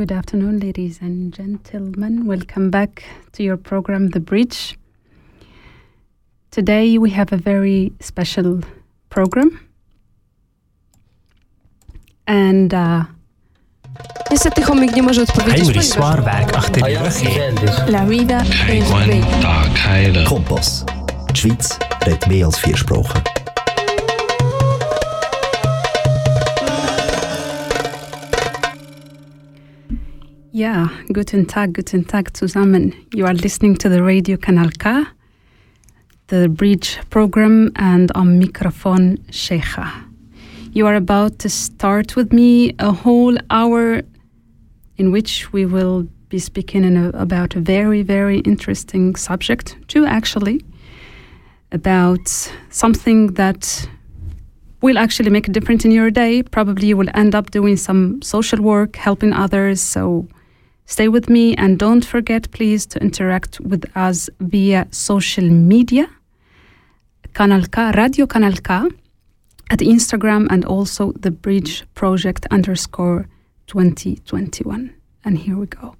Good afternoon, ladies and gentlemen. Welcome back to your program, The Bridge. Today we have a very special program. And Heimlich zwar Werk achter die Woche. La vida is great. Kompass. Die Schweiz redet mehr als 4 Sprachen. Ja, guten Tag zusammen. You are listening to the radio Kanal K, the Bridge program, and on microphone Sheikha. You are about to start with me a whole hour in which we will be speaking about a very, very interesting subject, too, actually, about something that will actually make a difference in your day. Probably you will end up doing some social work, helping others, so stay with me and don't forget, please, to interact with us via social media, Kanal K, Radio Kanal K, at Instagram and also the Bridge Project _2021. And here we go.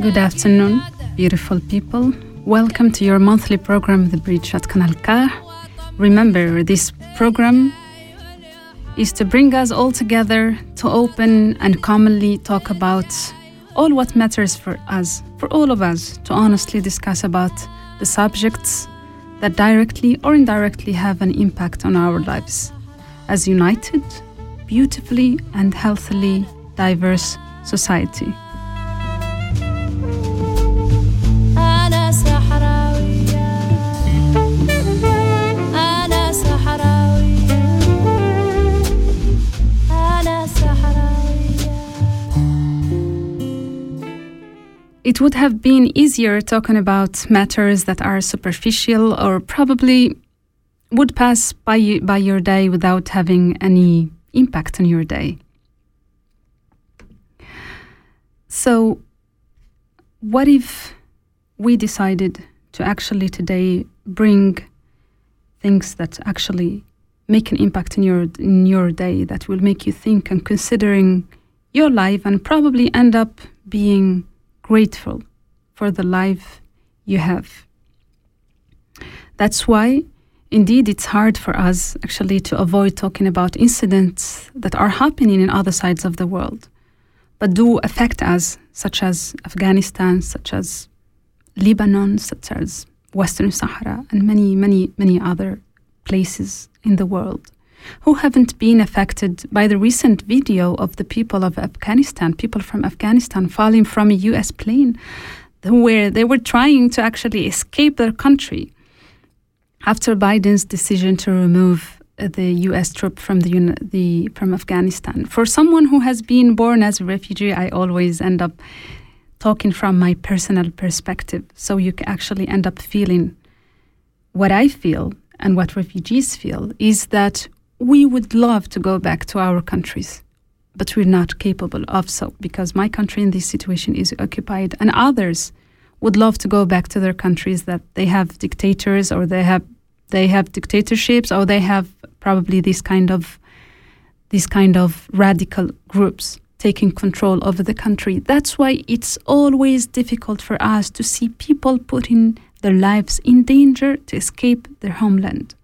Good afternoon, beautiful people. Welcome to your monthly program, The Bridge at Kanal K. Remember, this program is to bring us all together to open and commonly talk about all what matters for us, for all of us, to honestly discuss about the subjects that directly or indirectly have an impact on our lives as united, beautifully and healthily diverse society. It would have been easier talking about matters that are superficial or probably would pass by your day without having any impact on your day. So, what if we decided to actually today bring things that actually make an impact in your day, that will make you think and considering your life and probably end up being grateful for the life you have. That's why, indeed, it's hard for us actually to avoid talking about incidents that are happening in other sides of the world, but do affect us, such as Afghanistan, such as Lebanon, such as Western Sahara, and many, many, many other places in the world who haven't been affected by the recent video of the people of Afghanistan, people from Afghanistan falling from a US plane where they were trying to actually escape their country after Biden's decision to remove the US troop from Afghanistan. For someone who has been born as a refugee, I always end up talking from my personal perspective, so you can actually end up feeling what I feel and what refugees feel is that we would love to go back to our countries, but we're not capable of so, because my country in this situation is occupied, and others would love to go back to their countries that they have dictators, or they have dictatorships, or they have probably these kind of radical groups taking control over the country. That's why it's always difficult for us to see people putting their lives in danger to escape their homeland,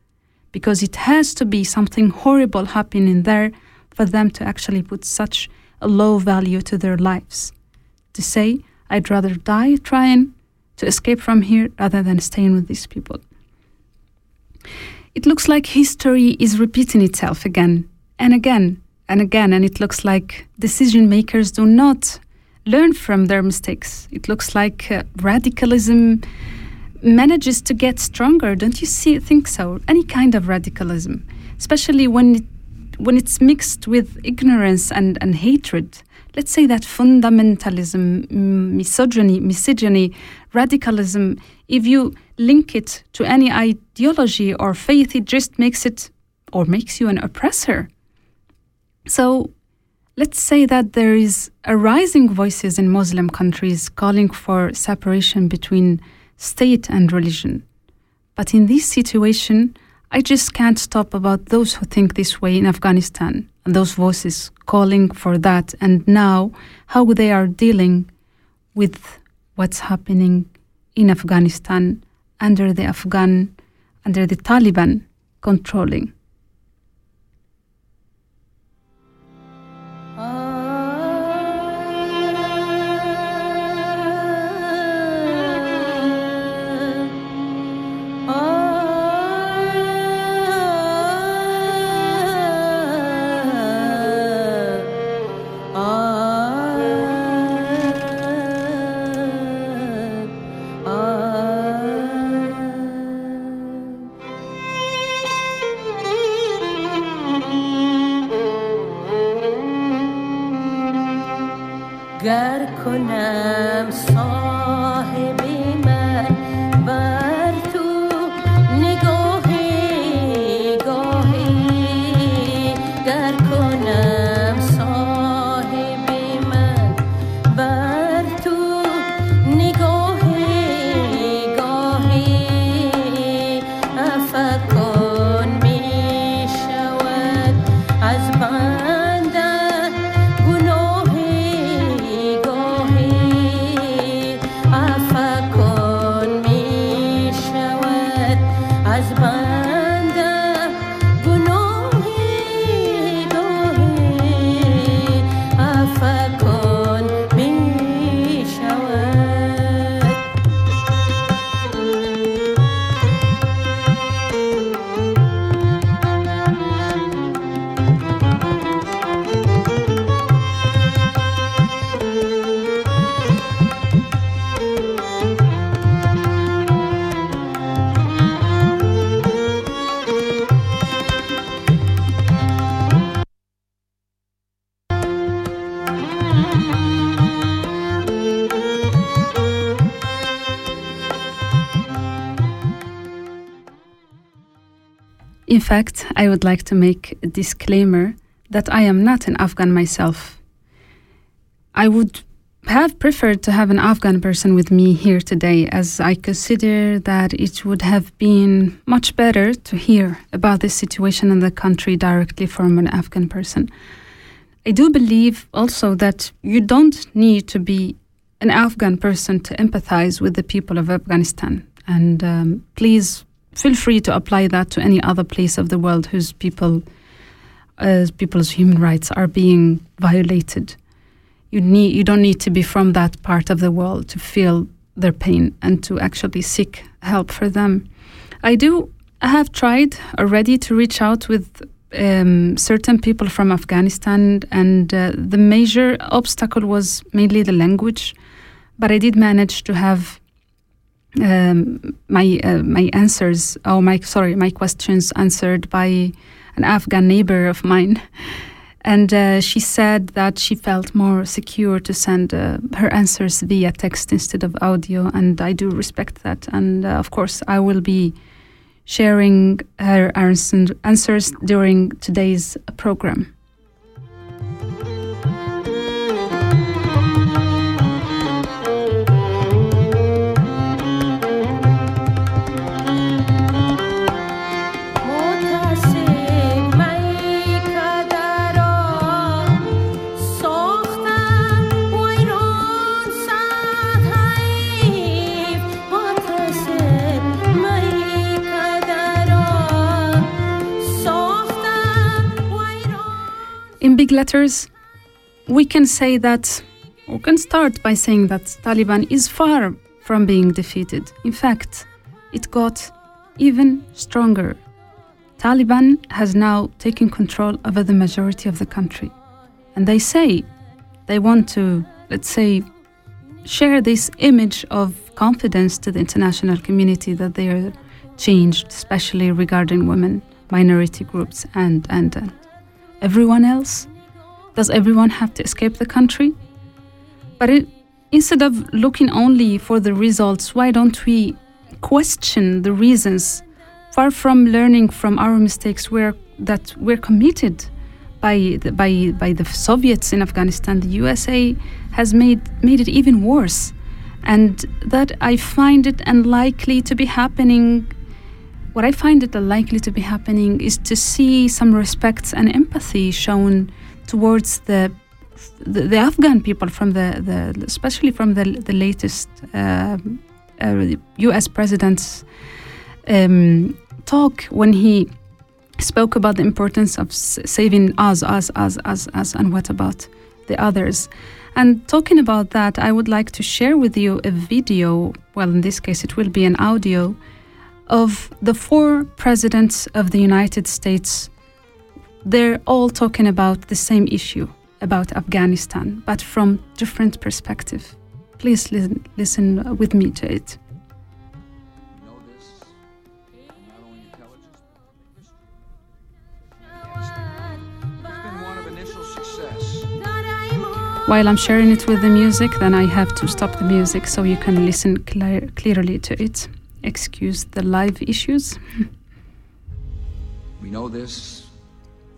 because it has to be something horrible happening there for them to actually put such a low value to their lives. To say, I'd rather die trying to escape from here rather than staying with these people. It looks like history is repeating itself again and again and again, and it looks like decision makers do not learn from their mistakes. It looks like radicalism manages to get stronger, don't you think so? Any kind of radicalism, especially when it's mixed with ignorance and hatred. Let's say that fundamentalism, misogyny, radicalism, if you link it to any ideology or faith, it just makes you an oppressor. So let's say that there is a rising voices in Muslim countries calling for separation between state and religion. But in this situation, I just can't stop about those who think this way in Afghanistan and those voices calling for that, and now how they are dealing with what's happening in Afghanistan under the Taliban controlling. In fact, I would like to make a disclaimer that I am not an Afghan myself. I would have preferred to have an Afghan person with me here today, as I consider that it would have been much better to hear about the situation in the country directly from an Afghan person. I do believe also that you don't need to be an Afghan person to empathize with the people of Afghanistan. And please feel free to apply that to any other place of the world whose people's human rights are being violated. You don't need to be from that part of the world to feel their pain and to actually seek help for them. I have tried already to reach out with certain people from Afghanistan, and the major obstacle was mainly the language. But I did manage to have my questions answered by an Afghan neighbor of mine. And she said that she felt more secure to send her answers via text instead of audio, and I do respect that. And of course, I will be sharing her answers during today's program. In big letters, we can say that, or can start by saying that Taliban is far from being defeated. In fact, it got even stronger. Taliban has now taken control over the majority of the country. And they say they want to, let's say, share this image of confidence to the international community that they are changed, especially regarding women, minority groups, and. Everyone else? Does everyone have to escape the country? But instead of looking only for the results, why don't we question the reasons? Far from learning from our mistakes that were committed by the Soviets in Afghanistan, the USA has made it even worse. And that I find it unlikely to be happening. What I find it likely to be happening is to see some respect and empathy shown towards the Afghan people from especially from the latest U.S. president's talk when he spoke about the importance of saving us, and what about the others? And talking about that, I would like to share with you a video. Well, in this case, it will be an audio of the 4 presidents of the United States. They're all talking about the same issue, about Afghanistan, but from different perspective. Please listen with me to it. We know this, not only intelligence, but it's been one of initial success. While I'm sharing it with the music, then I have to stop the music so you can listen clearly to it. Excuse the live issues. We know this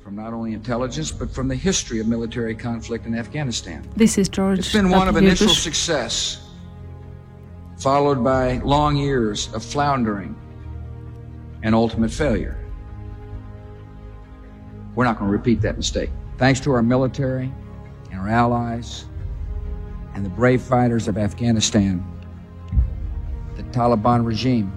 from not only intelligence, but from the history of military conflict in Afghanistan. This is George. It's been one of initial success, followed by long years of floundering and ultimate failure. We're not going to repeat that mistake. Thanks to our military and our allies and the brave fighters of Afghanistan, the Taliban regime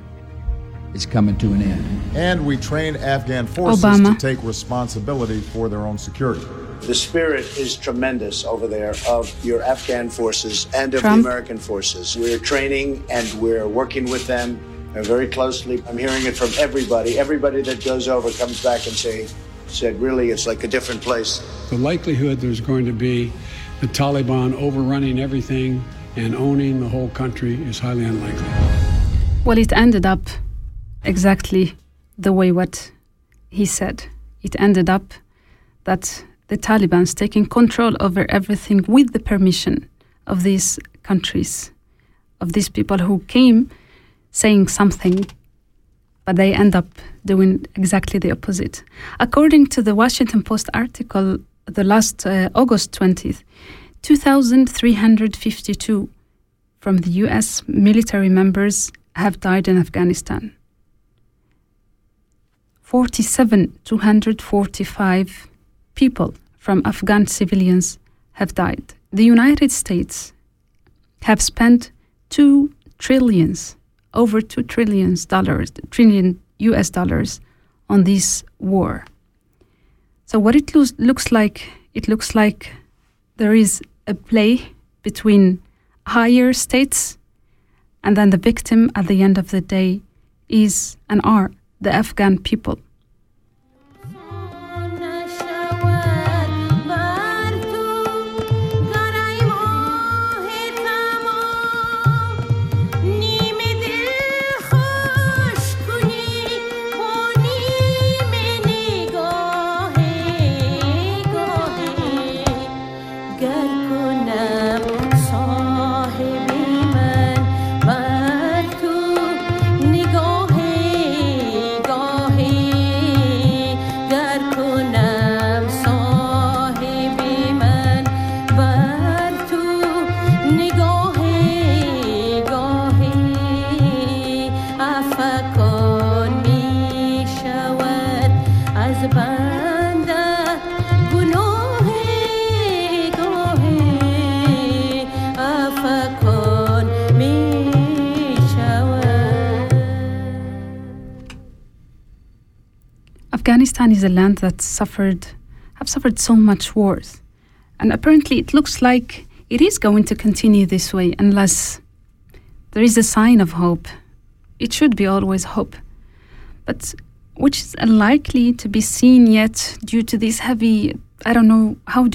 is coming to an end. And we train Afghan forces to take responsibility for their own security. The spirit is tremendous over there of your Afghan forces and of the American forces. We're training and we're working with them very closely. I'm hearing it from everybody. Everybody that goes over comes back and said, really, it's like a different place. The likelihood there's going to be the Taliban overrunning everything and owning the whole country is highly unlikely. Well, it ended up exactly the way what he said. It ended up that the Taliban's taking control over everything with the permission of these countries, of these people who came saying something, but they end up doing exactly the opposite. According to the Washington Post article, the last August 20th, 2,352 from the U.S. military members have died in Afghanistan. 47,245 people from Afghan civilians have died. The United States have spent $2 trillion on this war. So what it looks like there is a play between higher states, and then the victim at the end of the day is and are the Afghan people. Afghanistan is a land that have suffered so much wars, and apparently it looks like it is going to continue this way unless there is a sign of hope. It should be always hope, but which is unlikely to be seen yet due to these heavy, I don't know, how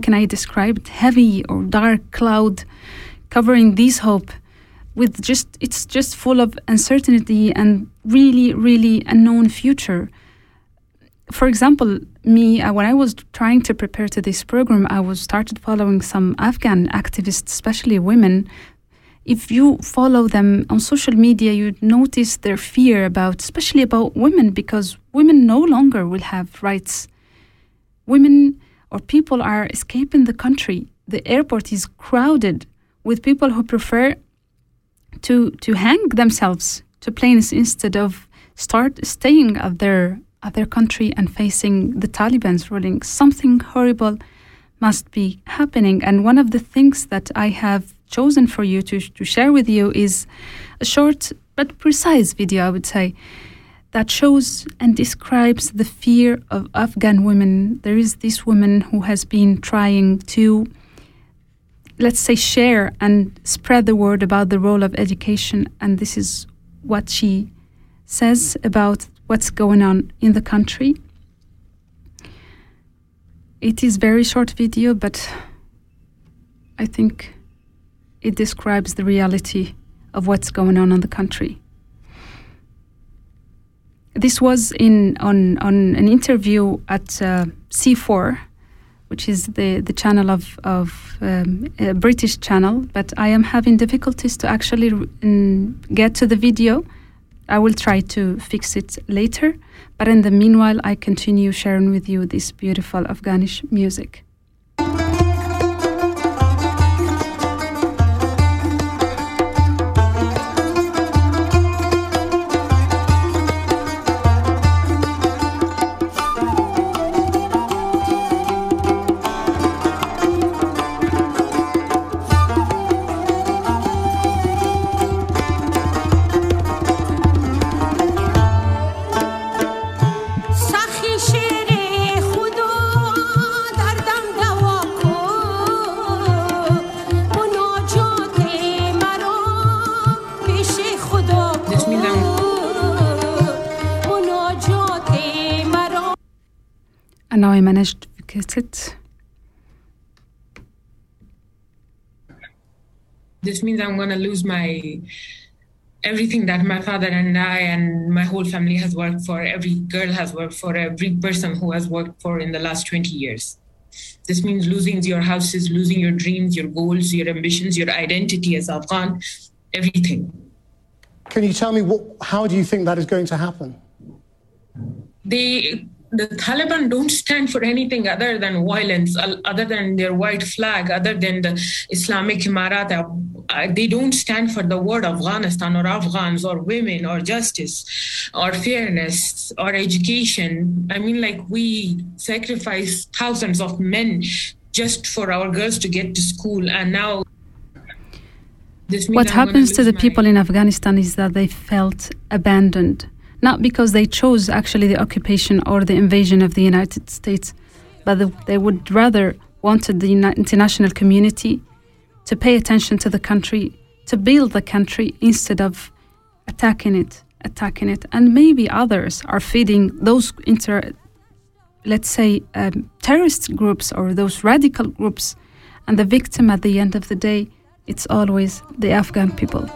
can I describe it, heavy or dark cloud covering this hope with it's just full of uncertainty and really, really unknown future. For example, when I was trying to prepare to this program, I started following some Afghan activists, especially women. If you follow them on social media, you'd notice their fear especially about women, because women no longer will have rights. Women or people are escaping the country. The airport is crowded with people who prefer to hang themselves to planes instead of staying at their country and facing the Taliban's ruling. Something horrible must be happening. And one of the things that I have chosen for you to share with you is a short but precise video, I would say, that shows and describes the fear of Afghan women. There is this woman who has been trying to, let's say, share and spread the word about the role of education. And this is what she says about what's going on in the country. It is very short video, but I think it describes the reality of what's going on in the country. This was on an interview at C4, which is the channel of a British channel, but I am having difficulties to actually get to the video. I will try to fix it later, but in the meanwhile, I continue sharing with you this beautiful Afghanish music. And now I managed to get it. This means I'm going to lose everything that my father and I and my whole family has worked for, every girl has worked for, every person who has worked for in the last 20 years. This means losing your houses, losing your dreams, your goals, your ambitions, your identity as Afghan, everything. Can you tell me how do you think that is going to happen? The Taliban don't stand for anything other than violence, other than their white flag, other than the Islamic Imarat. They don't stand for the word Afghanistan or Afghans or women or justice or fairness or education. I mean, like, we sacrifice thousands of men just for our girls to get to school, and now... What happens to the people in Afghanistan is that they felt abandoned, not because they chose actually the occupation or the invasion of the United States, but they would rather wanted the international community to pay attention to the country, to build the country instead of attacking it. And maybe others are feeding those, terrorist groups or those radical groups, and the victim at the end of the day, it's always the Afghan people.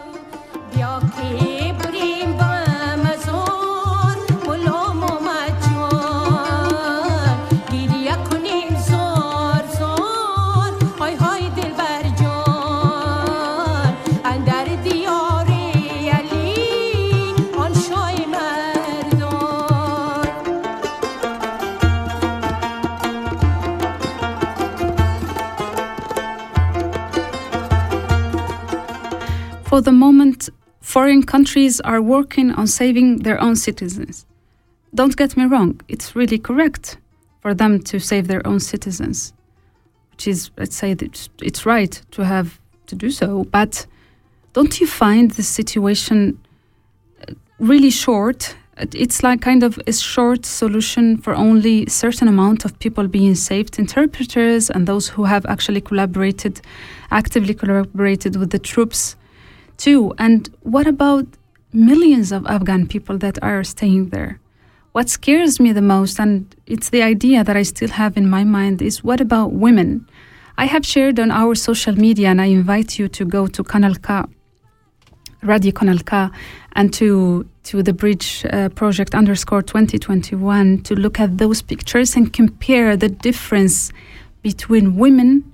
For the moment, foreign countries are working on saving their own citizens. Don't get me wrong, it's really correct for them to save their own citizens, which is, let's say, it's right to have to do so. But don't you find the situation really short? It's like kind of a short solution for only a certain amount of people being saved, interpreters and those who have actually actively collaborated with the troops too. And what about millions of Afghan people that are staying there? What scares me the most, and it's the idea that I still have in my mind, is what about women? I have shared on our social media, and I invite you to go to Kanal K, Radio Kanal K, and to The Bridge Project _2021 to look at those pictures and compare the difference between women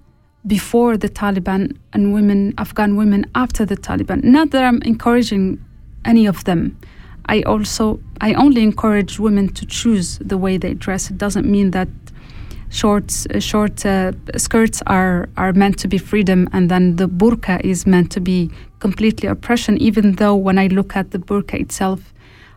before the Taliban and Afghan women after the Taliban. Not that I'm encouraging any of them. I only encourage women to choose the way they dress. It doesn't mean that short skirts are meant to be freedom and then the burqa is meant to be completely oppression, even though when I look at the burqa itself,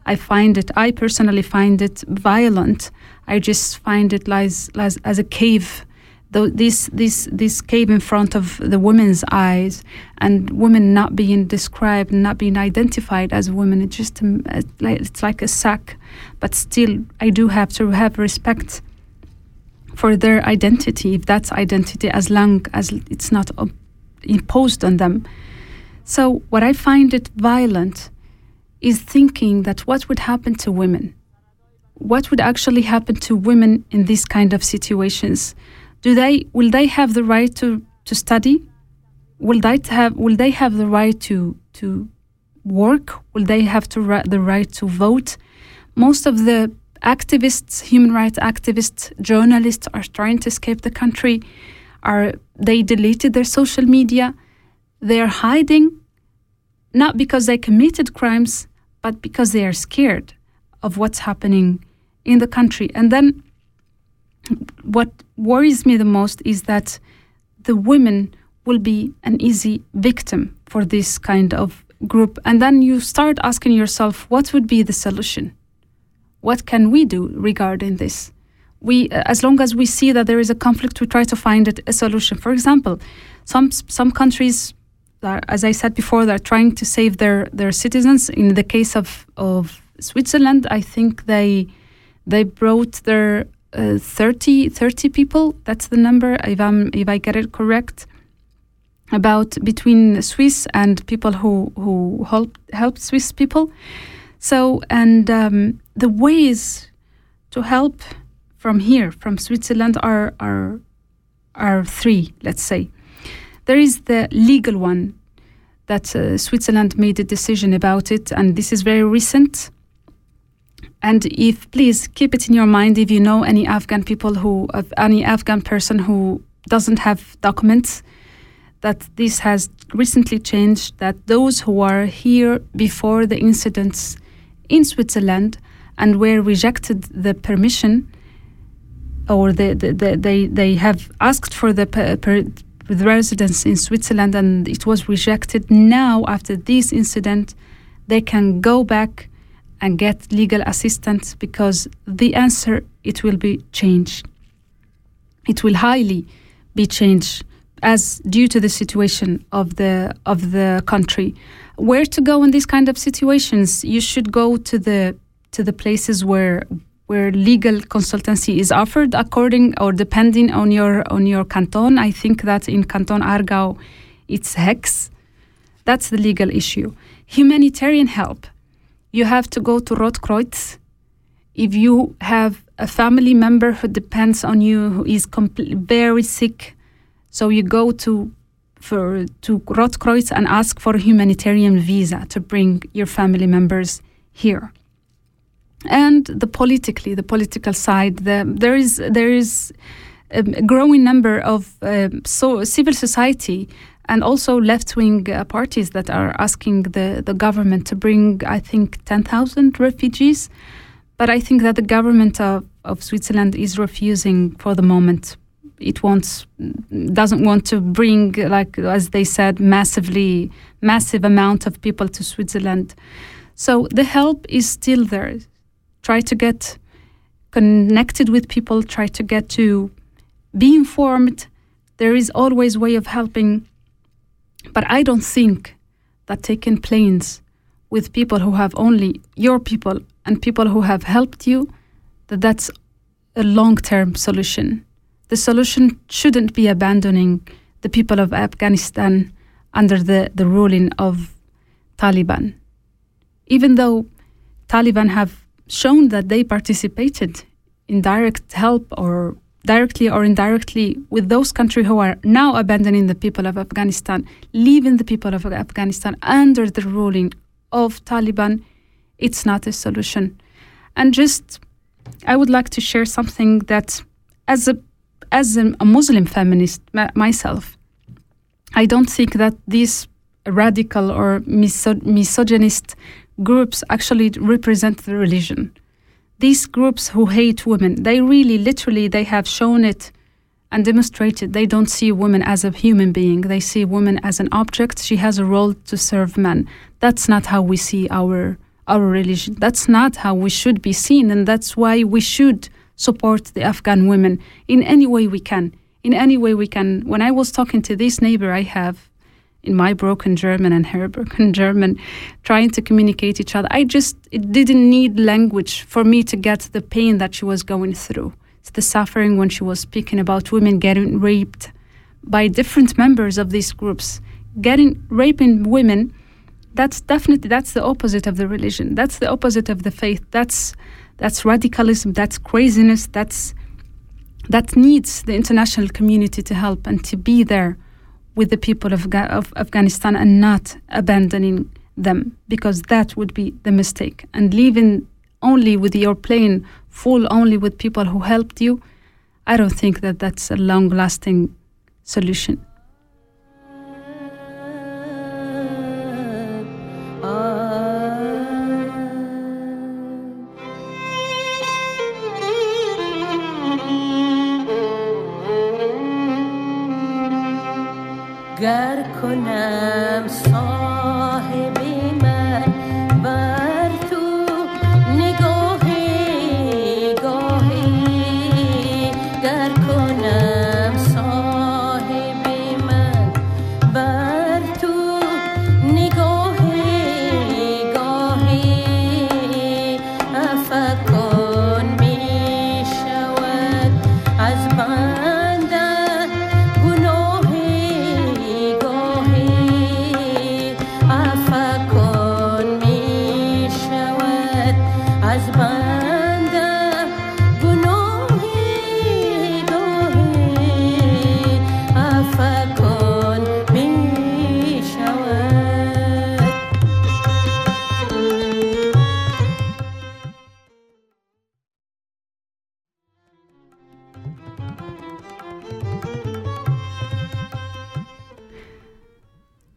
I personally find it violent. I just find it lies as a cave. This cave in front of the women's eyes, and women not being described, not being identified as women, it's like a sack. But still, I do have to have respect for their identity, if that's identity, as long as it's not imposed on them. So what I find it violent is thinking that what would happen to women? What would actually happen to women in these kind of situations? Will they have the right to study? Will they have the right to work? Will they have the right to vote? Most of the activists, human rights activists, journalists are trying to escape the country. They deleted their social media. They are hiding, not because they committed crimes, but because they are scared of what's happening in the country. And then what worries me the most is that the women will be an easy victim for this kind of group. And then you start asking yourself, what would be the solution? What can we do regarding this? As long as we see that there is a conflict, we try to find a solution. For example, some countries, as I said before, they're trying to save their citizens. In the case of Switzerland, I think they brought their 30 people, that's the number, if I get it correct, about between Swiss and people who help Swiss people. So, and the ways to help from here, from Switzerland, are three, let's say. There is the legal one that Switzerland made a decision about it, and this is very recent. And please keep it in your mind, if you know any Afghan person who doesn't have documents, that this has recently changed, that those who are here before the incidents in Switzerland and were rejected the permission, or they have asked for the residence in Switzerland and it was rejected, now after this incident they can go back and get legal assistance, because the answer, it will be changed. It will highly be changed as due to the situation of the country. Where to go in these kind of situations? You should go to the places where legal consultancy is offered, according or depending on your canton. I think that in Canton Aargau, it's HEX. That's the legal issue. Humanitarian help. You have to go to Rotkreuz. If you have a family member who depends on you, who is very sick, so you go to Rotkreuz and ask for a humanitarian visa to bring your family members here. And the political side, there is a growing number of civil society and also left-wing parties that are asking the government to bring, I think, 10,000 refugees. But I think that the government of Switzerland is refusing for the moment. It doesn't want to bring, like as they said, massive amount of people to Switzerland. So the help is still there. Try to get connected with people, try to get to be informed. There is always way of helping. But I don't think that taking planes with people who have only your people and people who have helped you, that's a long-term solution. The solution shouldn't be abandoning the people of Afghanistan under the ruling of Taliban. Even though Taliban have shown that they participated in direct help or directly or indirectly with those countries who are now abandoning the people of Afghanistan, leaving the people of Afghanistan under the ruling of Taliban, it's not a solution. And just, I would like to share something that as a Muslim feminist myself, I don't think that these radical or misogynist groups actually represent the religion. These groups who hate women, they really, literally, they have shown it and demonstrated. They don't see women as a human being. They see women as an object. She has a role to serve men. That's not how we see our religion. That's not how we should be seen. And that's why we should support the Afghan women in any way we can. In any way we can. When I was talking to this neighbor I have, in my broken German and her broken German, trying to communicate each other. It didn't need language for me to get the pain that she was going through. It's the suffering when she was speaking about women getting raped by different members of these groups. Raping women, that's the opposite of the religion. That's the opposite of the faith. That's radicalism, that's craziness, that needs the international community to help and to be there with the people of Afghanistan and not abandoning them, because that would be the mistake. And leaving only with your plane full only with people who helped you, I don't think that that's a long-lasting solution. گر کنم صاحب من بر تو نگاهی گاهی، گر کنم صاحب من بر تو نگاهی گاهی، افکن می شود از من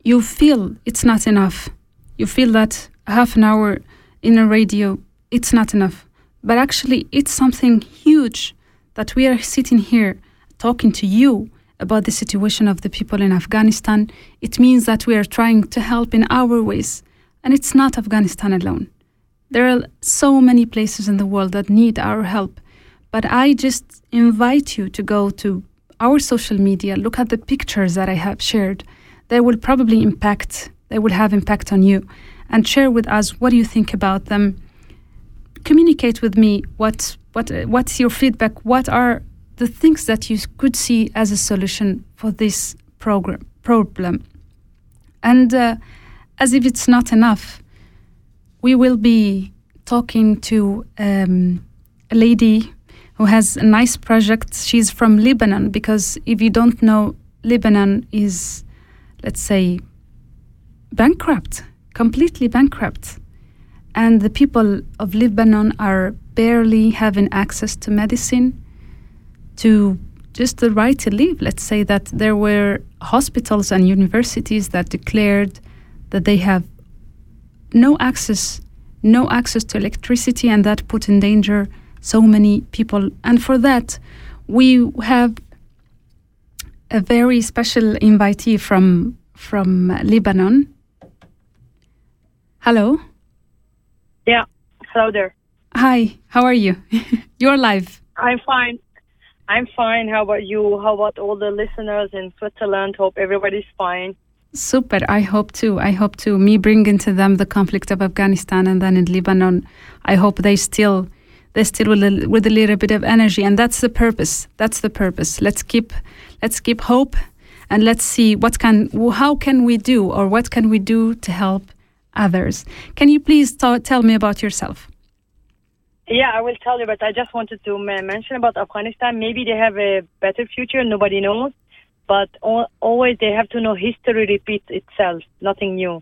you feel it's not enough. You feel that half an hour in a radio, it's not enough. But actually, it's something huge that we are sitting here talking to you about the situation of the people in Afghanistan. It means that we are trying to help in our ways. And it's not Afghanistan alone. There are so many places in the world that need our help. But I just invite you to go to our social media, look at the pictures that I have shared. They will have impact on you. And share with us what you think about them. Communicate with me what's your feedback, what are the things that you could see as a solution for this problem. And as if it's not enough, we will be talking to a lady who has a nice project. She's from Lebanon, because if you don't know, Lebanon is, let's say, bankrupt, completely bankrupt. And the people of Lebanon are barely having access to medicine, to just the right to live. Let's say that there were hospitals and universities that declared that they have no access to electricity, and that put in danger so many people. And for that, we have a very special invitee from Lebanon. Hello. Yeah, hello there. Hi, how are you? You're live. I'm fine. How about you? How about all the listeners in Switzerland? Hope everybody's fine. Super, I hope too. Me bringing to them the conflict of Afghanistan and then in Lebanon. I hope they're still with a little bit of energy, and that's the purpose. Let's keep hope, and let's see what can we do to help others. Can you please tell me about yourself? Yeah, I will tell you, but I just wanted to mention about Afghanistan. Maybe they have a better future, nobody knows, but always they have to know history repeats itself, nothing new.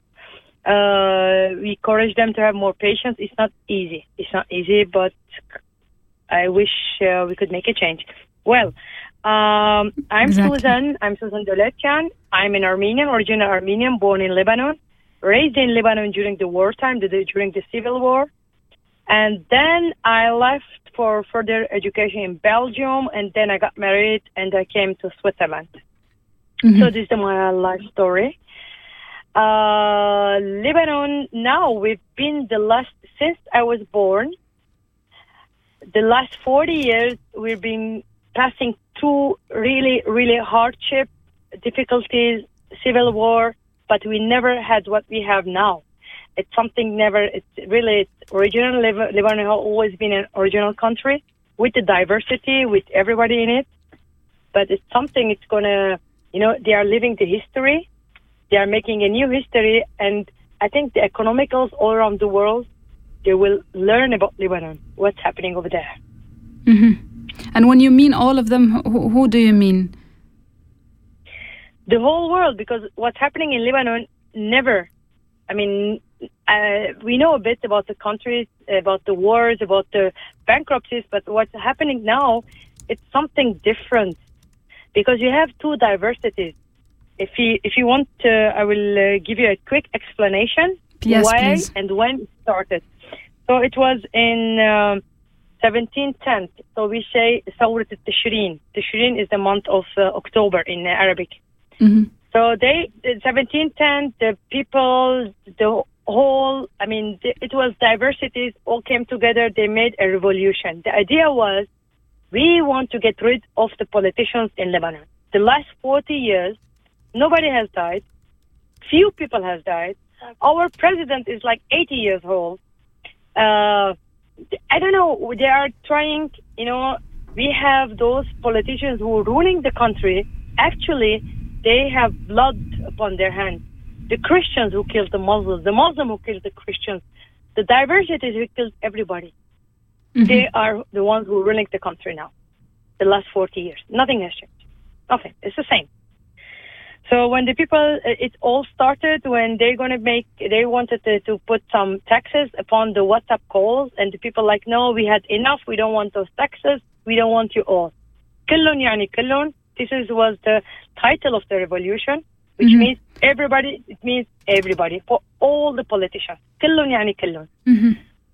We encourage them to have more patience. It's not easy, but I wish we could make a change. Well, exactly. I'm Susan Doletian. I'm an Armenian, original Armenian, born in Lebanon. Raised in Lebanon during the wartime, during the civil war. And then I left for further education in Belgium, and then I got married and I came to Switzerland. Mm-hmm. So this is my life story. Lebanon, now we've been since I was born, the last 40 years we've been passing through really, really hardship, difficulties, civil war, but we never had what we have now. It's original. Lebanon has always been an original country with the diversity, with everybody in it. But it's gonna, they are living the history. They are making a new history. And I think the economicals all around the world, they will learn about Lebanon, what's happening over there. Mm-hmm. And when you mean all of them, who do you mean? The whole world, because what's happening in Lebanon, we know a bit about the countries, about the wars, about the bankruptcies, but what's happening now, it's something different, because you have two diversities. If you want, I will give you a quick explanation. Yes, why please. And when it started. So it was in 1710. So we say Sawrat Tishreen. Tishreen is the month of October in Arabic. Mm-hmm. So in 1710, the people, it was diversities, all came together, they made a revolution. The idea was, we want to get rid of the politicians in Lebanon. The last 40 years, nobody has died, few people have died. Our president is like 80 years old. I don't know, they are trying, we have those politicians who are ruining the country. Actually, they have blood upon their hands. The Christians who killed the Muslims, the Muslims who killed the Christians, the diversities who killed everybody. Mm-hmm. They are the ones who ruling the country now, the last 40 years. Nothing has changed. Nothing. It's the same. So when the people, it all started when they wanted to put some taxes upon the WhatsApp calls, and the people like, no, we had enough. We don't want those taxes. We don't want you all. This was the title of the revolution. which means everybody, it means everybody, for all the politicians. كلهم يعني كلهم.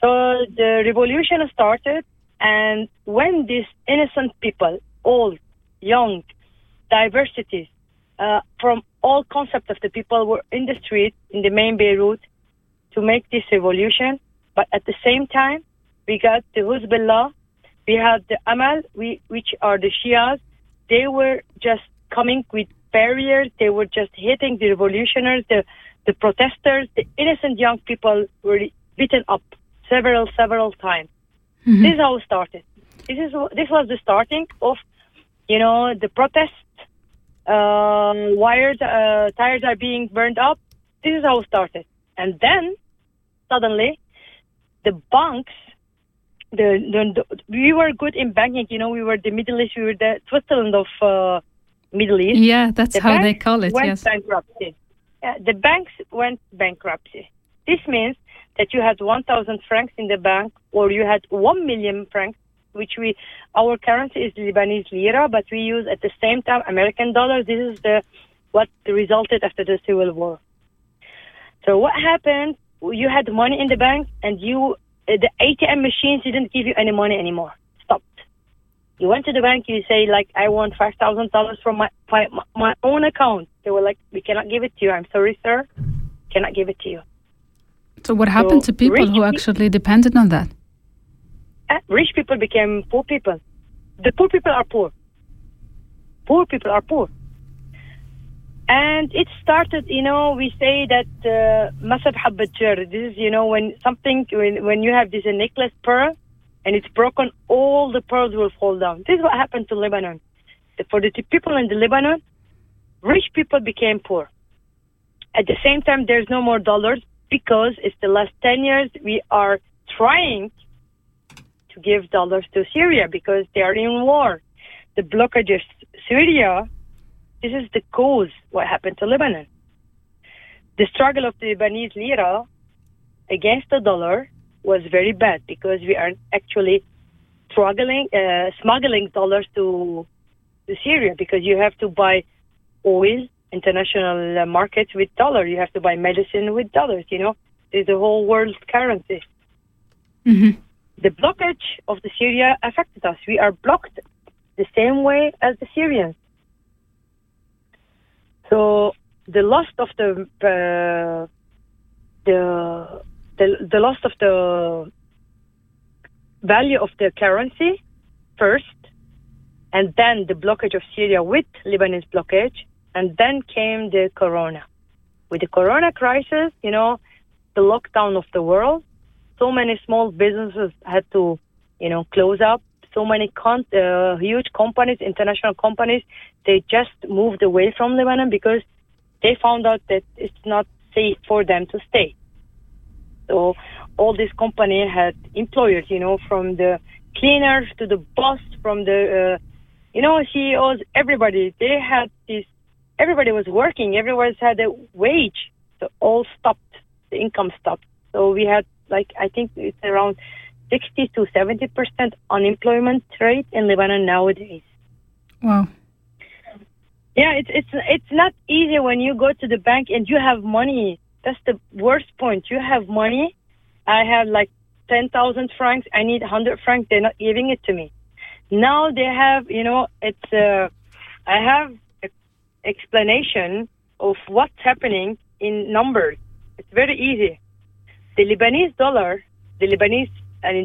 So the revolution started, and when these innocent people, old, young, diversities, from all concepts of the people were in the street, in the main Beirut, to make this revolution. But at the same time, we got the Hezbollah, we had the Amal, which are the Shias. They were just coming with barriers. They were just hitting the revolutionaries, the protesters. The innocent young people were beaten up several times. This is how it started. This was the starting of, you know, the protest. Tires are being burned up. This is how it started. And then suddenly, the banks. We were good in banking, you know. We were the Middle East. We were the Switzerland of Middle East. Yeah, that's how they call it. Yes. Bankruptcy. The banks went bankruptcy. This means that you had 1,000 francs in the bank, or you had 1,000,000 francs, which our currency is Lebanese lira, but we use at the same time American dollars. This is what resulted after the Civil War. So what happened? You had money in the bank, and the ATM machines didn't give you any money anymore. Stopped. You went to the bank, you say, like, I want $5,000 from my own account. They were like, we cannot give it to you. I'm sorry, sir. Cannot give it to you. So what happened to people who actually depended on that? Rich people became poor people. The poor people are poor. Poor people are poor. And it started, you know, we say that Masab Habbatjar, this is, you know, when you have this necklace pearl and it's broken, all the pearls will fall down. This is what happened to Lebanon. For the people in the Lebanon, rich people became poor. At the same time, there's no more dollars because it's the last 10 years we are trying to give dollars to Syria because they are in war. The blockage of Syria. This is the cause what happened to Lebanon. The struggle of the Lebanese lira against the dollar was very bad because we are actually smuggling dollars to Syria because you have to buy oil, international markets with dollar. You have to buy medicine with dollars, you know. There's the whole world's currency. The blockage of the Syria affected us. We are blocked the same way as the Syrians. So the loss of the value of the currency first, and then the blockage of Syria with Lebanese blockage, and then came the corona. With the corona crisis, you know, the lockdown of the world, so many small businesses had to, you know, close up. So many huge companies, international companies, they just moved away from Lebanon because they found out that it's not safe for them to stay. So all these companies had employers, you know, from the cleaners to the boss, from the, you know, CEOs, everybody. They had this, everybody was working, everyone had a wage. So all stopped, the income stopped. So we had like, I think it's around 60 to 70% unemployment rate in Lebanon nowadays. Wow. Yeah, it's not easy when you go to the bank and you have money. That's the worst point. You have money. I have like 10,000 francs. I need 100 francs. They're not giving it to me. Now they have, you know, it's. I have an explanation of what's happening in numbers. It's very easy. The Lebanese dollar,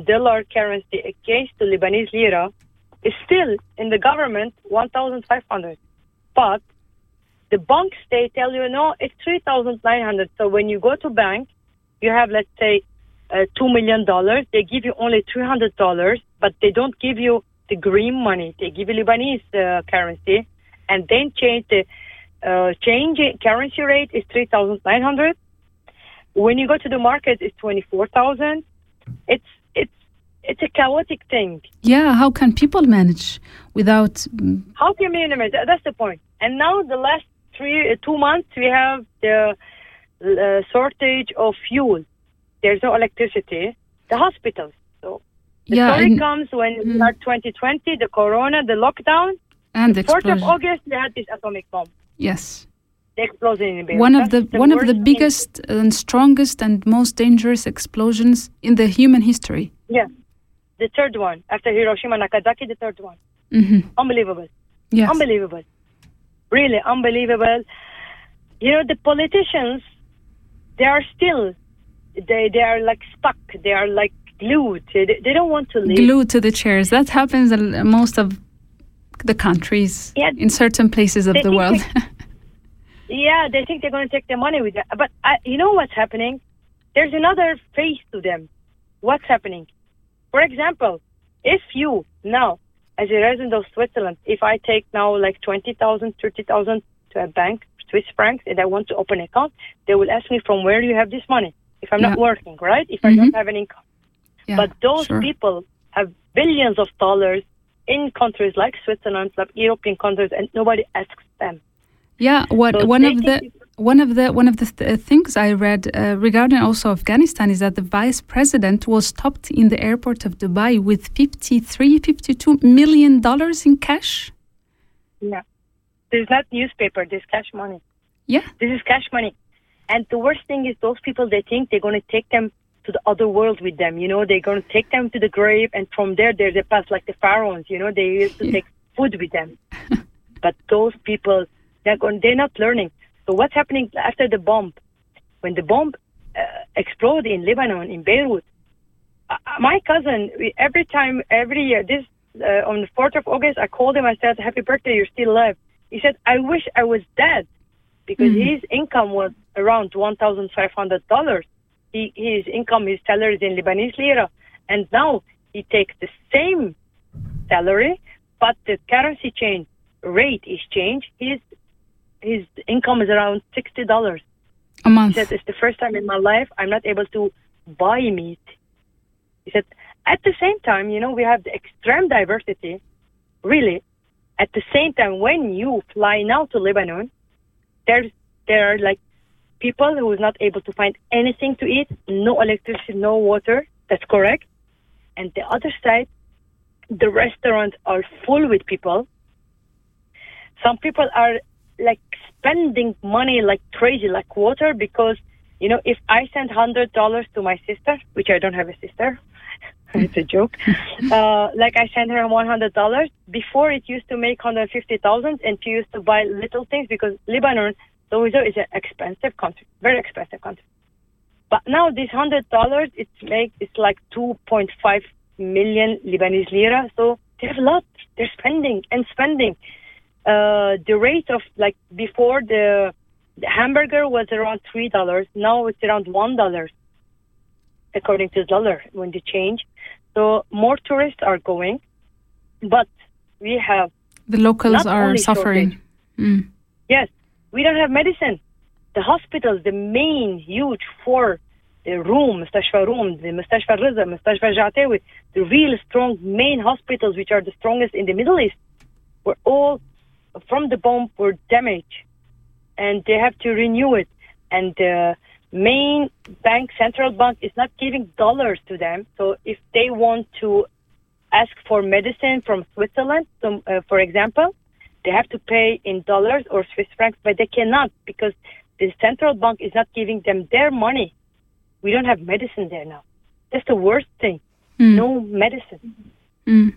dollar currency against the Lebanese lira is still in the government 1,500. But the banks, they tell you, no, it's 3,900. So when you go to bank, you have, let's say, $2 million. They give you only $300, but they don't give you the green money. They give you Lebanese currency, and then change currency rate is 3,900. When you go to the market, it's 24,000. It's a chaotic thing. Yeah, how can people manage without... How can we manage? That's the point. And now the last 2 months, we have the shortage of fuel. There's no electricity. The hospitals. So the story comes when we start 2020, the corona, the lockdown. And the 4th of August, we had this atomic bomb. Yes. One of the biggest and strongest and most dangerous explosions in the human history. Yes, the third one after Hiroshima, Nagasaki, the third one. Mm-hmm. Unbelievable. Yes. Unbelievable. Really unbelievable. You know, the politicians, they are still, they are like stuck. They are like glued. They don't want to leave. Glued to the chairs. That happens in most of the countries, in certain places of the world. They think they're going to take the money with them. But you know what's happening? There's another face to them. What's happening? For example, if you now, as a resident of Switzerland, if I take now like 20,000, 30,000 to a bank, Swiss francs, and I want to open an account, they will ask me from where you have this money if I'm not working, right? If I don't have an income. Yeah, but those people have billions of dollars in countries like Switzerland, like European countries, and nobody asks them. Yeah, one of the things I read regarding also Afghanistan is that the vice president was stopped in the airport of Dubai with $52 million in cash. Yeah, this is not newspaper. This is cash money. Yeah, this is cash money, and the worst thing is those people. They think they're going to take them to the other world with them. You know, they're going to take them to the grave, and from there, there's a path like the pharaohs. You know, they used to take food with them, but those people. They're not learning. So what's happening after the bomb? When the bomb exploded in Lebanon, in Beirut, my cousin, every year, on the 4th of August, I called him. I said, happy birthday, you're still alive. He said, I wish I was dead because his income was around $1,500. His income, his salary is in Lebanese lira. And now he takes the same salary, but the currency change. Rate is changed. His income is around $60 a month. He said, it's the first time in my life I'm not able to buy meat. He said, at the same time, you know, we have the extreme diversity. Really, at the same time, when you fly now to Lebanon, there are like people who is not able to find anything to eat, no electricity, no water. That's correct. And the other side, the restaurants are full with people. Some people are like spending money like crazy, like water, because, you know, if I send $100 to my sister, which I don't have a sister, it's a joke, like I send her $100. Before it used to make $150,000 and she used to buy little things because Lebanon, Louisiana is an expensive country, very expensive country. But now this $100, it's like 2.5 million Lebanese lira. So they have a lot. They're spending and spending. The rate of like before the hamburger was around $3. Now it's around $1, according to the dollar when they change. So more tourists are going, but we have the locals are suffering. Mm. Yes, we don't have medicine. The hospitals, the main huge four rooms, the Mustashfa Riza, Mustashfa Jatawi, the real strong main hospitals, which are the strongest in the Middle East, were all. From the bomb were damaged, and they have to renew it. And the main bank, central bank, is not giving dollars to them. So if they want to ask for medicine from Switzerland, for example, they have to pay in dollars or Swiss francs, but they cannot because the central bank is not giving them their money. We don't have medicine there now. That's the worst thing. Mm. No medicine. Mm.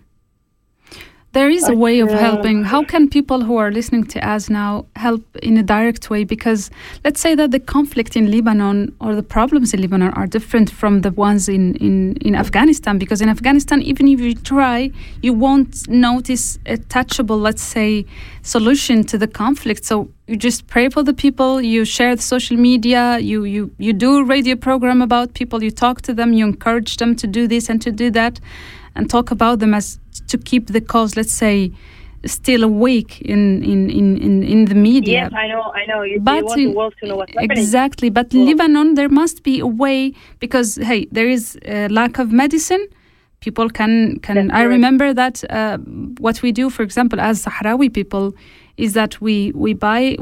There is a way of helping. How can people who are listening to us now help in a direct way? Because let's say that the conflict in Lebanon or the problems in Lebanon are different from the ones in Afghanistan. Because in Afghanistan, even if you try, you won't notice a touchable, let's say, solution to the conflict. So you just pray for the people, you share the social media, you do a radio program about people, you talk to them, you encourage them to do this and to do that, and talk about them as to keep the cause, let's say, still awake in the media. Yes, I know. You want the world to know what's happening. Exactly. But Lebanon, there must be a way because, hey, there is a lack of medicine. People can. I remember that what we do, for example, as Sahrawi people, is that we buy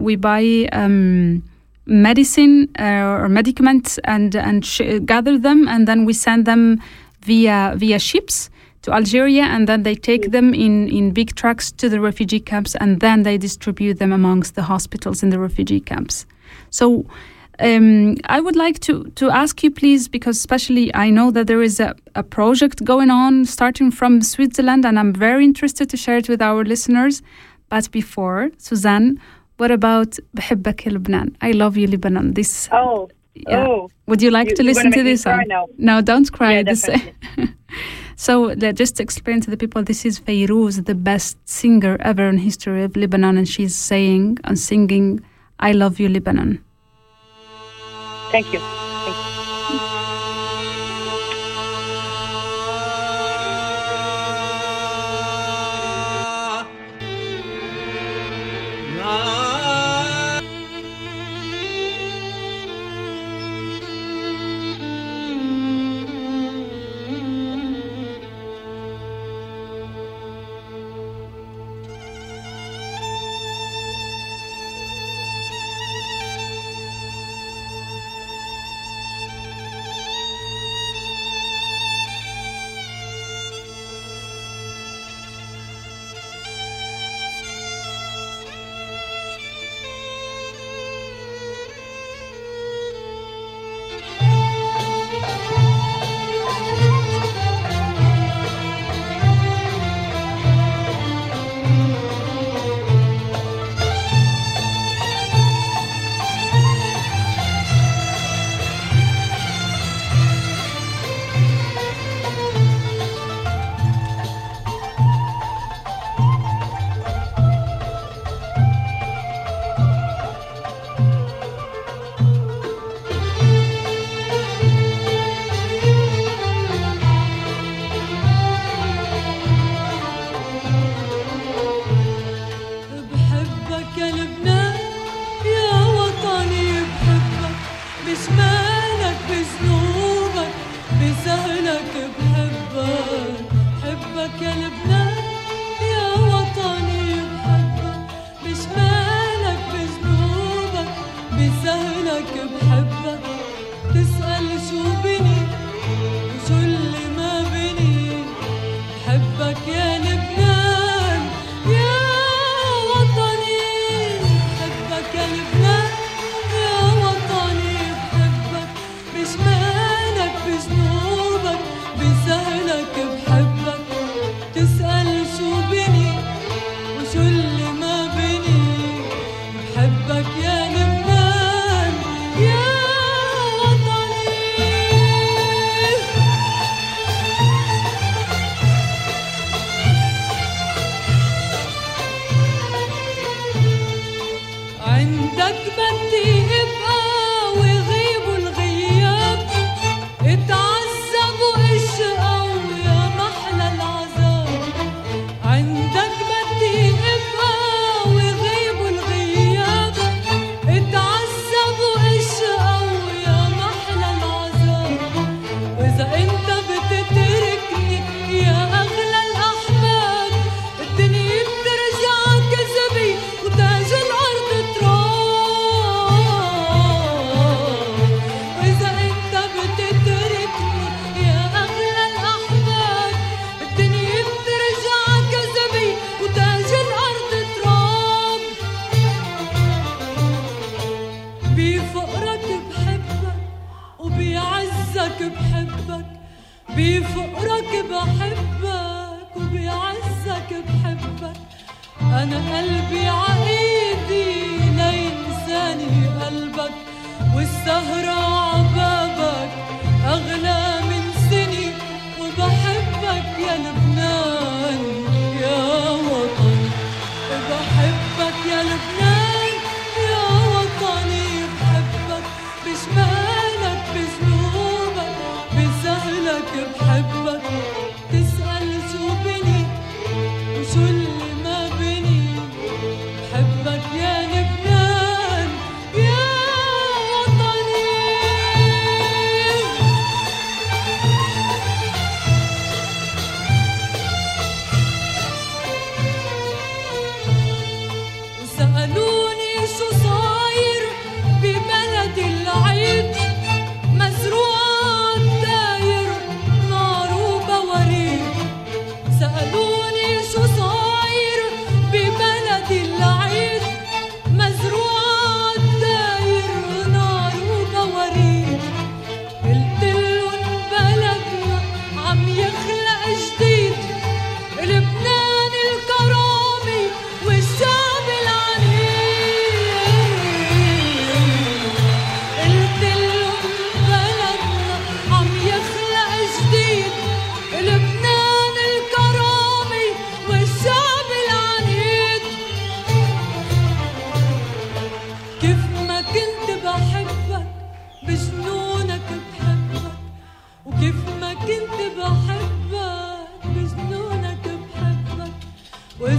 medicine or medicaments and gather them, and then we send them via ships to Algeria, and then they take them in big trucks to the refugee camps, and then they distribute them amongst the hospitals in the refugee camps. So I would like to ask you, please, because especially I know that there is a project going on starting from Switzerland, and I'm very interested to share it with our listeners. But before, Suzanne, what about Bhibbak Lebanon? I love you, Lebanon. This. Oh. Yeah. Oh. Would you like to listen to this song? No, don't cry. Yeah, this. So just to explain to the people, this is Fairouz, the best singer ever in history of Lebanon, and she's saying and singing, "I love you, Lebanon." Thank you.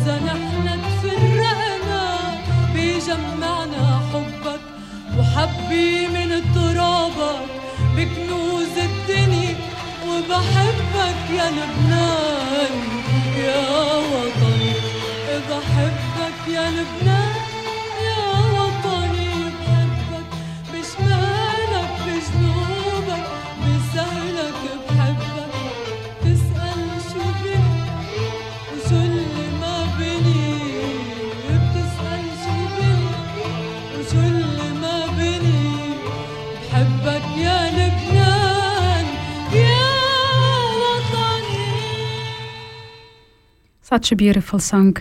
زنحنا تفرقنا بيجمعنا حبك وحبي من ترابك بكنوز الدنيا وبحبك يا لبنان يا وطني بحبك يا لبنان يا وطني بحبك بشمالك بجنوبك بسهلك بحبك تسأل شو بني وشو اللي ما بني بتسأل شو بني وشو اللي ما بني بحبك يا لبنان يا وطني. Such a beautiful song.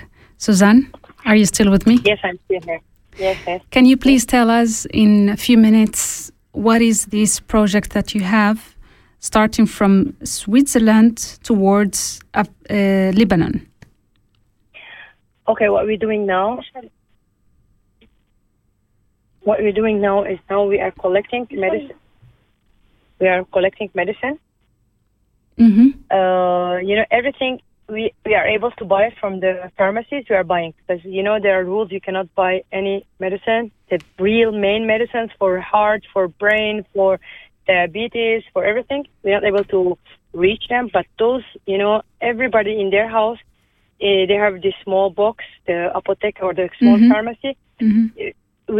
Suzanne, are you still with me? Yes, I'm still here. Yes. Can you please tell us in a few minutes what is this project that you have, starting from Switzerland towards Lebanon? Okay, what we're doing now is we are collecting medicine. Mm-hmm. Everything. We are able to buy it from the pharmacies we are buying, because there are rules. You cannot buy any medicine, the real main medicines for heart, for brain, for diabetes, for everything. We're not able to reach them, but those, everybody in their house, they have this small box, the apothec or the small pharmacy. Mm-hmm.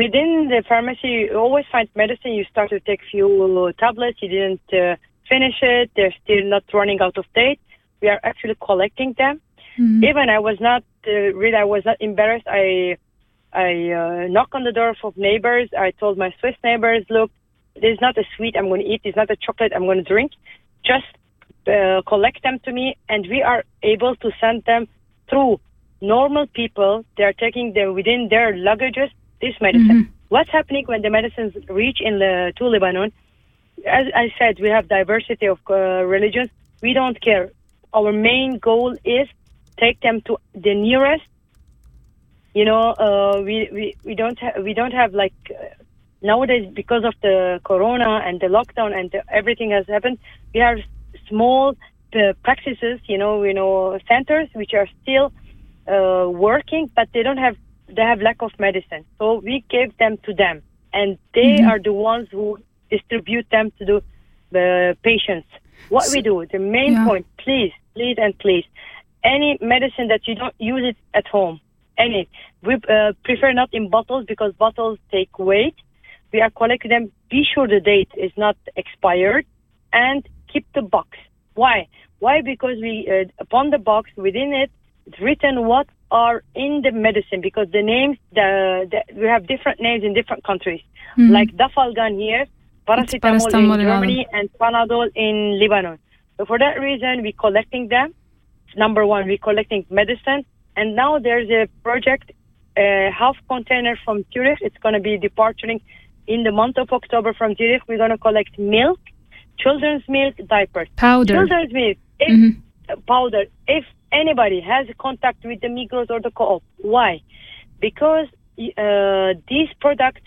Within the pharmacy, you always find medicine. You start to take few tablets, you didn't finish it, they're still not running out of date. We are actually collecting them. Mm-hmm. Even I was not embarrassed. I knocked on the door of neighbors. I told my Swiss neighbors, look, there's not a sweet I'm going to eat. There's not a chocolate I'm going to drink. Just collect them to me, and we are able to send them through normal people. They are taking them within their luggages, this medicine. Mm-hmm. What's happening when the medicines reach to Lebanon? As I said, we have diversity of religions. We don't care. Our main goal is take them to the nearest. We don't have like nowadays, because of the corona and the lockdown and everything has happened. We have small practices, centers which are still working, but they have lack of medicine. So we gave them to them, and they are the ones who distribute them to the patients. What we do, the main point, please, any medicine that you don't use it at home, we prefer not in bottles, because bottles take weight. We are collecting them. Be sure the date is not expired, and keep the box. Why? Because we upon the box, within it, it's written what are in the medicine, because the names, we have different names in different countries, like Dafalgan here, Paracetamol in Germany, and Panadol in Lebanon. So for that reason, we're collecting them. Number one, we're collecting medicine. And now there's a project, a half container from Zurich. It's going to be departing in the month of October from Zurich. We're going to collect milk, children's milk, diapers. Powder. Children's milk. Powder. If anybody has contact with the Migros or the Co-op. Why? Because these products,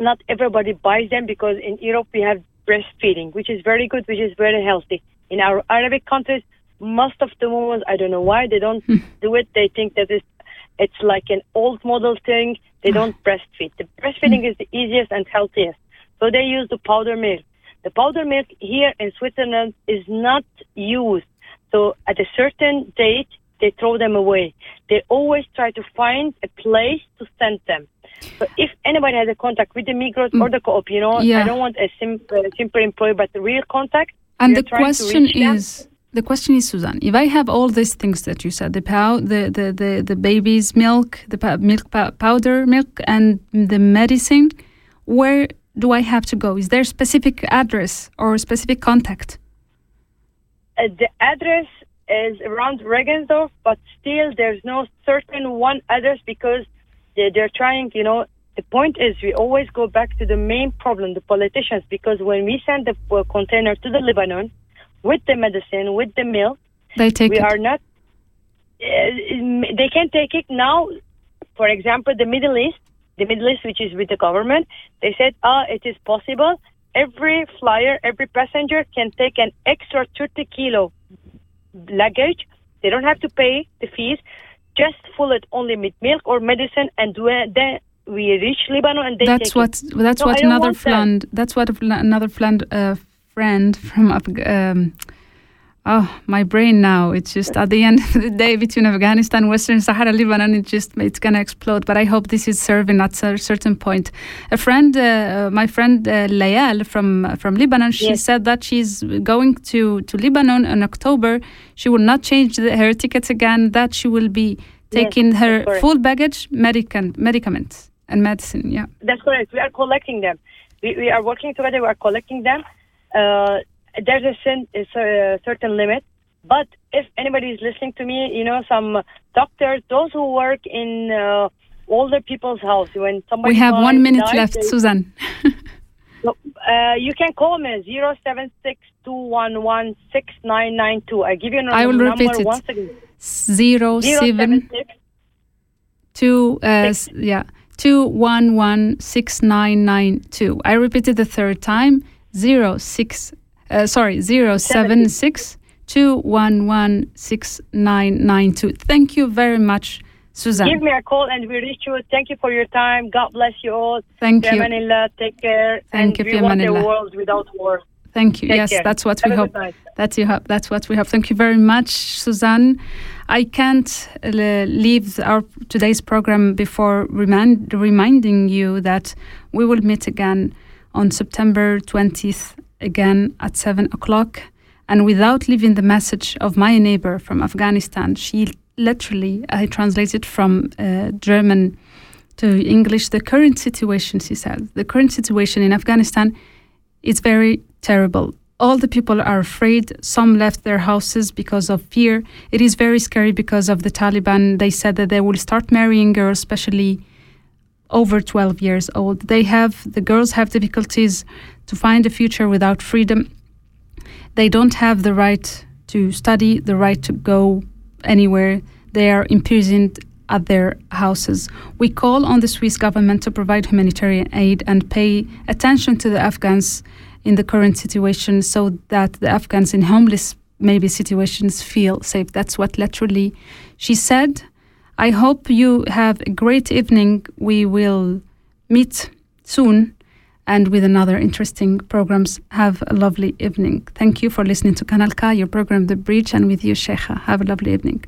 not everybody buys them, because in Europe we have breastfeeding, which is very good, which is very healthy. In our Arabic countries, most of the women, I don't know why, they don't do it. They think that it's like an old model thing. They don't breastfeed. The breastfeeding is the easiest and healthiest. So they use the powder milk. The powder milk here in Switzerland is not used. So at a certain date, they throw them away. They always try to find a place to send them. So if anybody has a contact with the Migros or the Co-op, I don't want a simple employee, but the real contact. And the question is, Suzanne, if I have all these things that you said, the baby's milk, the powder milk, and the medicine, where do I have to go? Is there a specific address or a specific contact? The address is around Regensdorf, but still there's no certain one address, because they're trying, the point is we always go back to the main problem, the politicians, because when we send the container to the Lebanon with the medicine, with the milk, they can't take it now. For example, the Middle East, which is with the government, they said, it is possible. Every flyer, every passenger can take an extra 30 kilo luggage. They don't have to pay the fees. just fill it only with milk or medicine, and then we reach Lebanon and they That's what another friend from my brain now, it's just at the end of the day between Afghanistan, Western Sahara, Lebanon, it's going to explode. But I hope this is serving at a certain point. A friend, my friend Layal from Lebanon, she said that she's going to Lebanon in October. She will not change her tickets again, that she will be taking her full baggage, medicaments and medicine. Yeah, that's correct. We are collecting them. We are working together. We are collecting them. There's a certain limit, but if anybody is listening to me, you know, some doctors, those who work in older people's house, when somebody we have 1 minute left, Susan. You can call me 076-211-6992. I give you another number. I will repeat it. Once again. 076-211-6992. I repeated the third time. 076-211-6992. Thank you very much, Susan. Give me a call and we reach you. Thank you for your time. God bless you all. Thank you. Manila, take care. Thank you, we want a world without war. Thank you. Take care. That's what we hope. That's what we hope. Thank you very much, Susan. I can't leave our today's program before reminding you that we will meet again on September 20th, again at 7 o'clock, and without leaving the message of my neighbor from Afghanistan. She literally, I translated from German to English, the current situation, she said. The current situation in Afghanistan is very terrible. All the people are afraid. Some left their houses because of fear. It is very scary because of the Taliban. They said that they will start marrying girls, especially over 12 years old. The girls have difficulties to find a future without freedom. They don't have the right to study, the right to go anywhere. They are imprisoned at their houses. We call on the Swiss government to provide humanitarian aid and pay attention to the Afghans in the current situation so that the Afghans in homeless maybe situations feel safe. That's what literally she said. I hope you have a great evening. We will meet soon and with another interesting programs. Have a lovely evening. Thank you for listening to Kanal K, your program The Bridge, and with you, Sheikha. Have a lovely evening.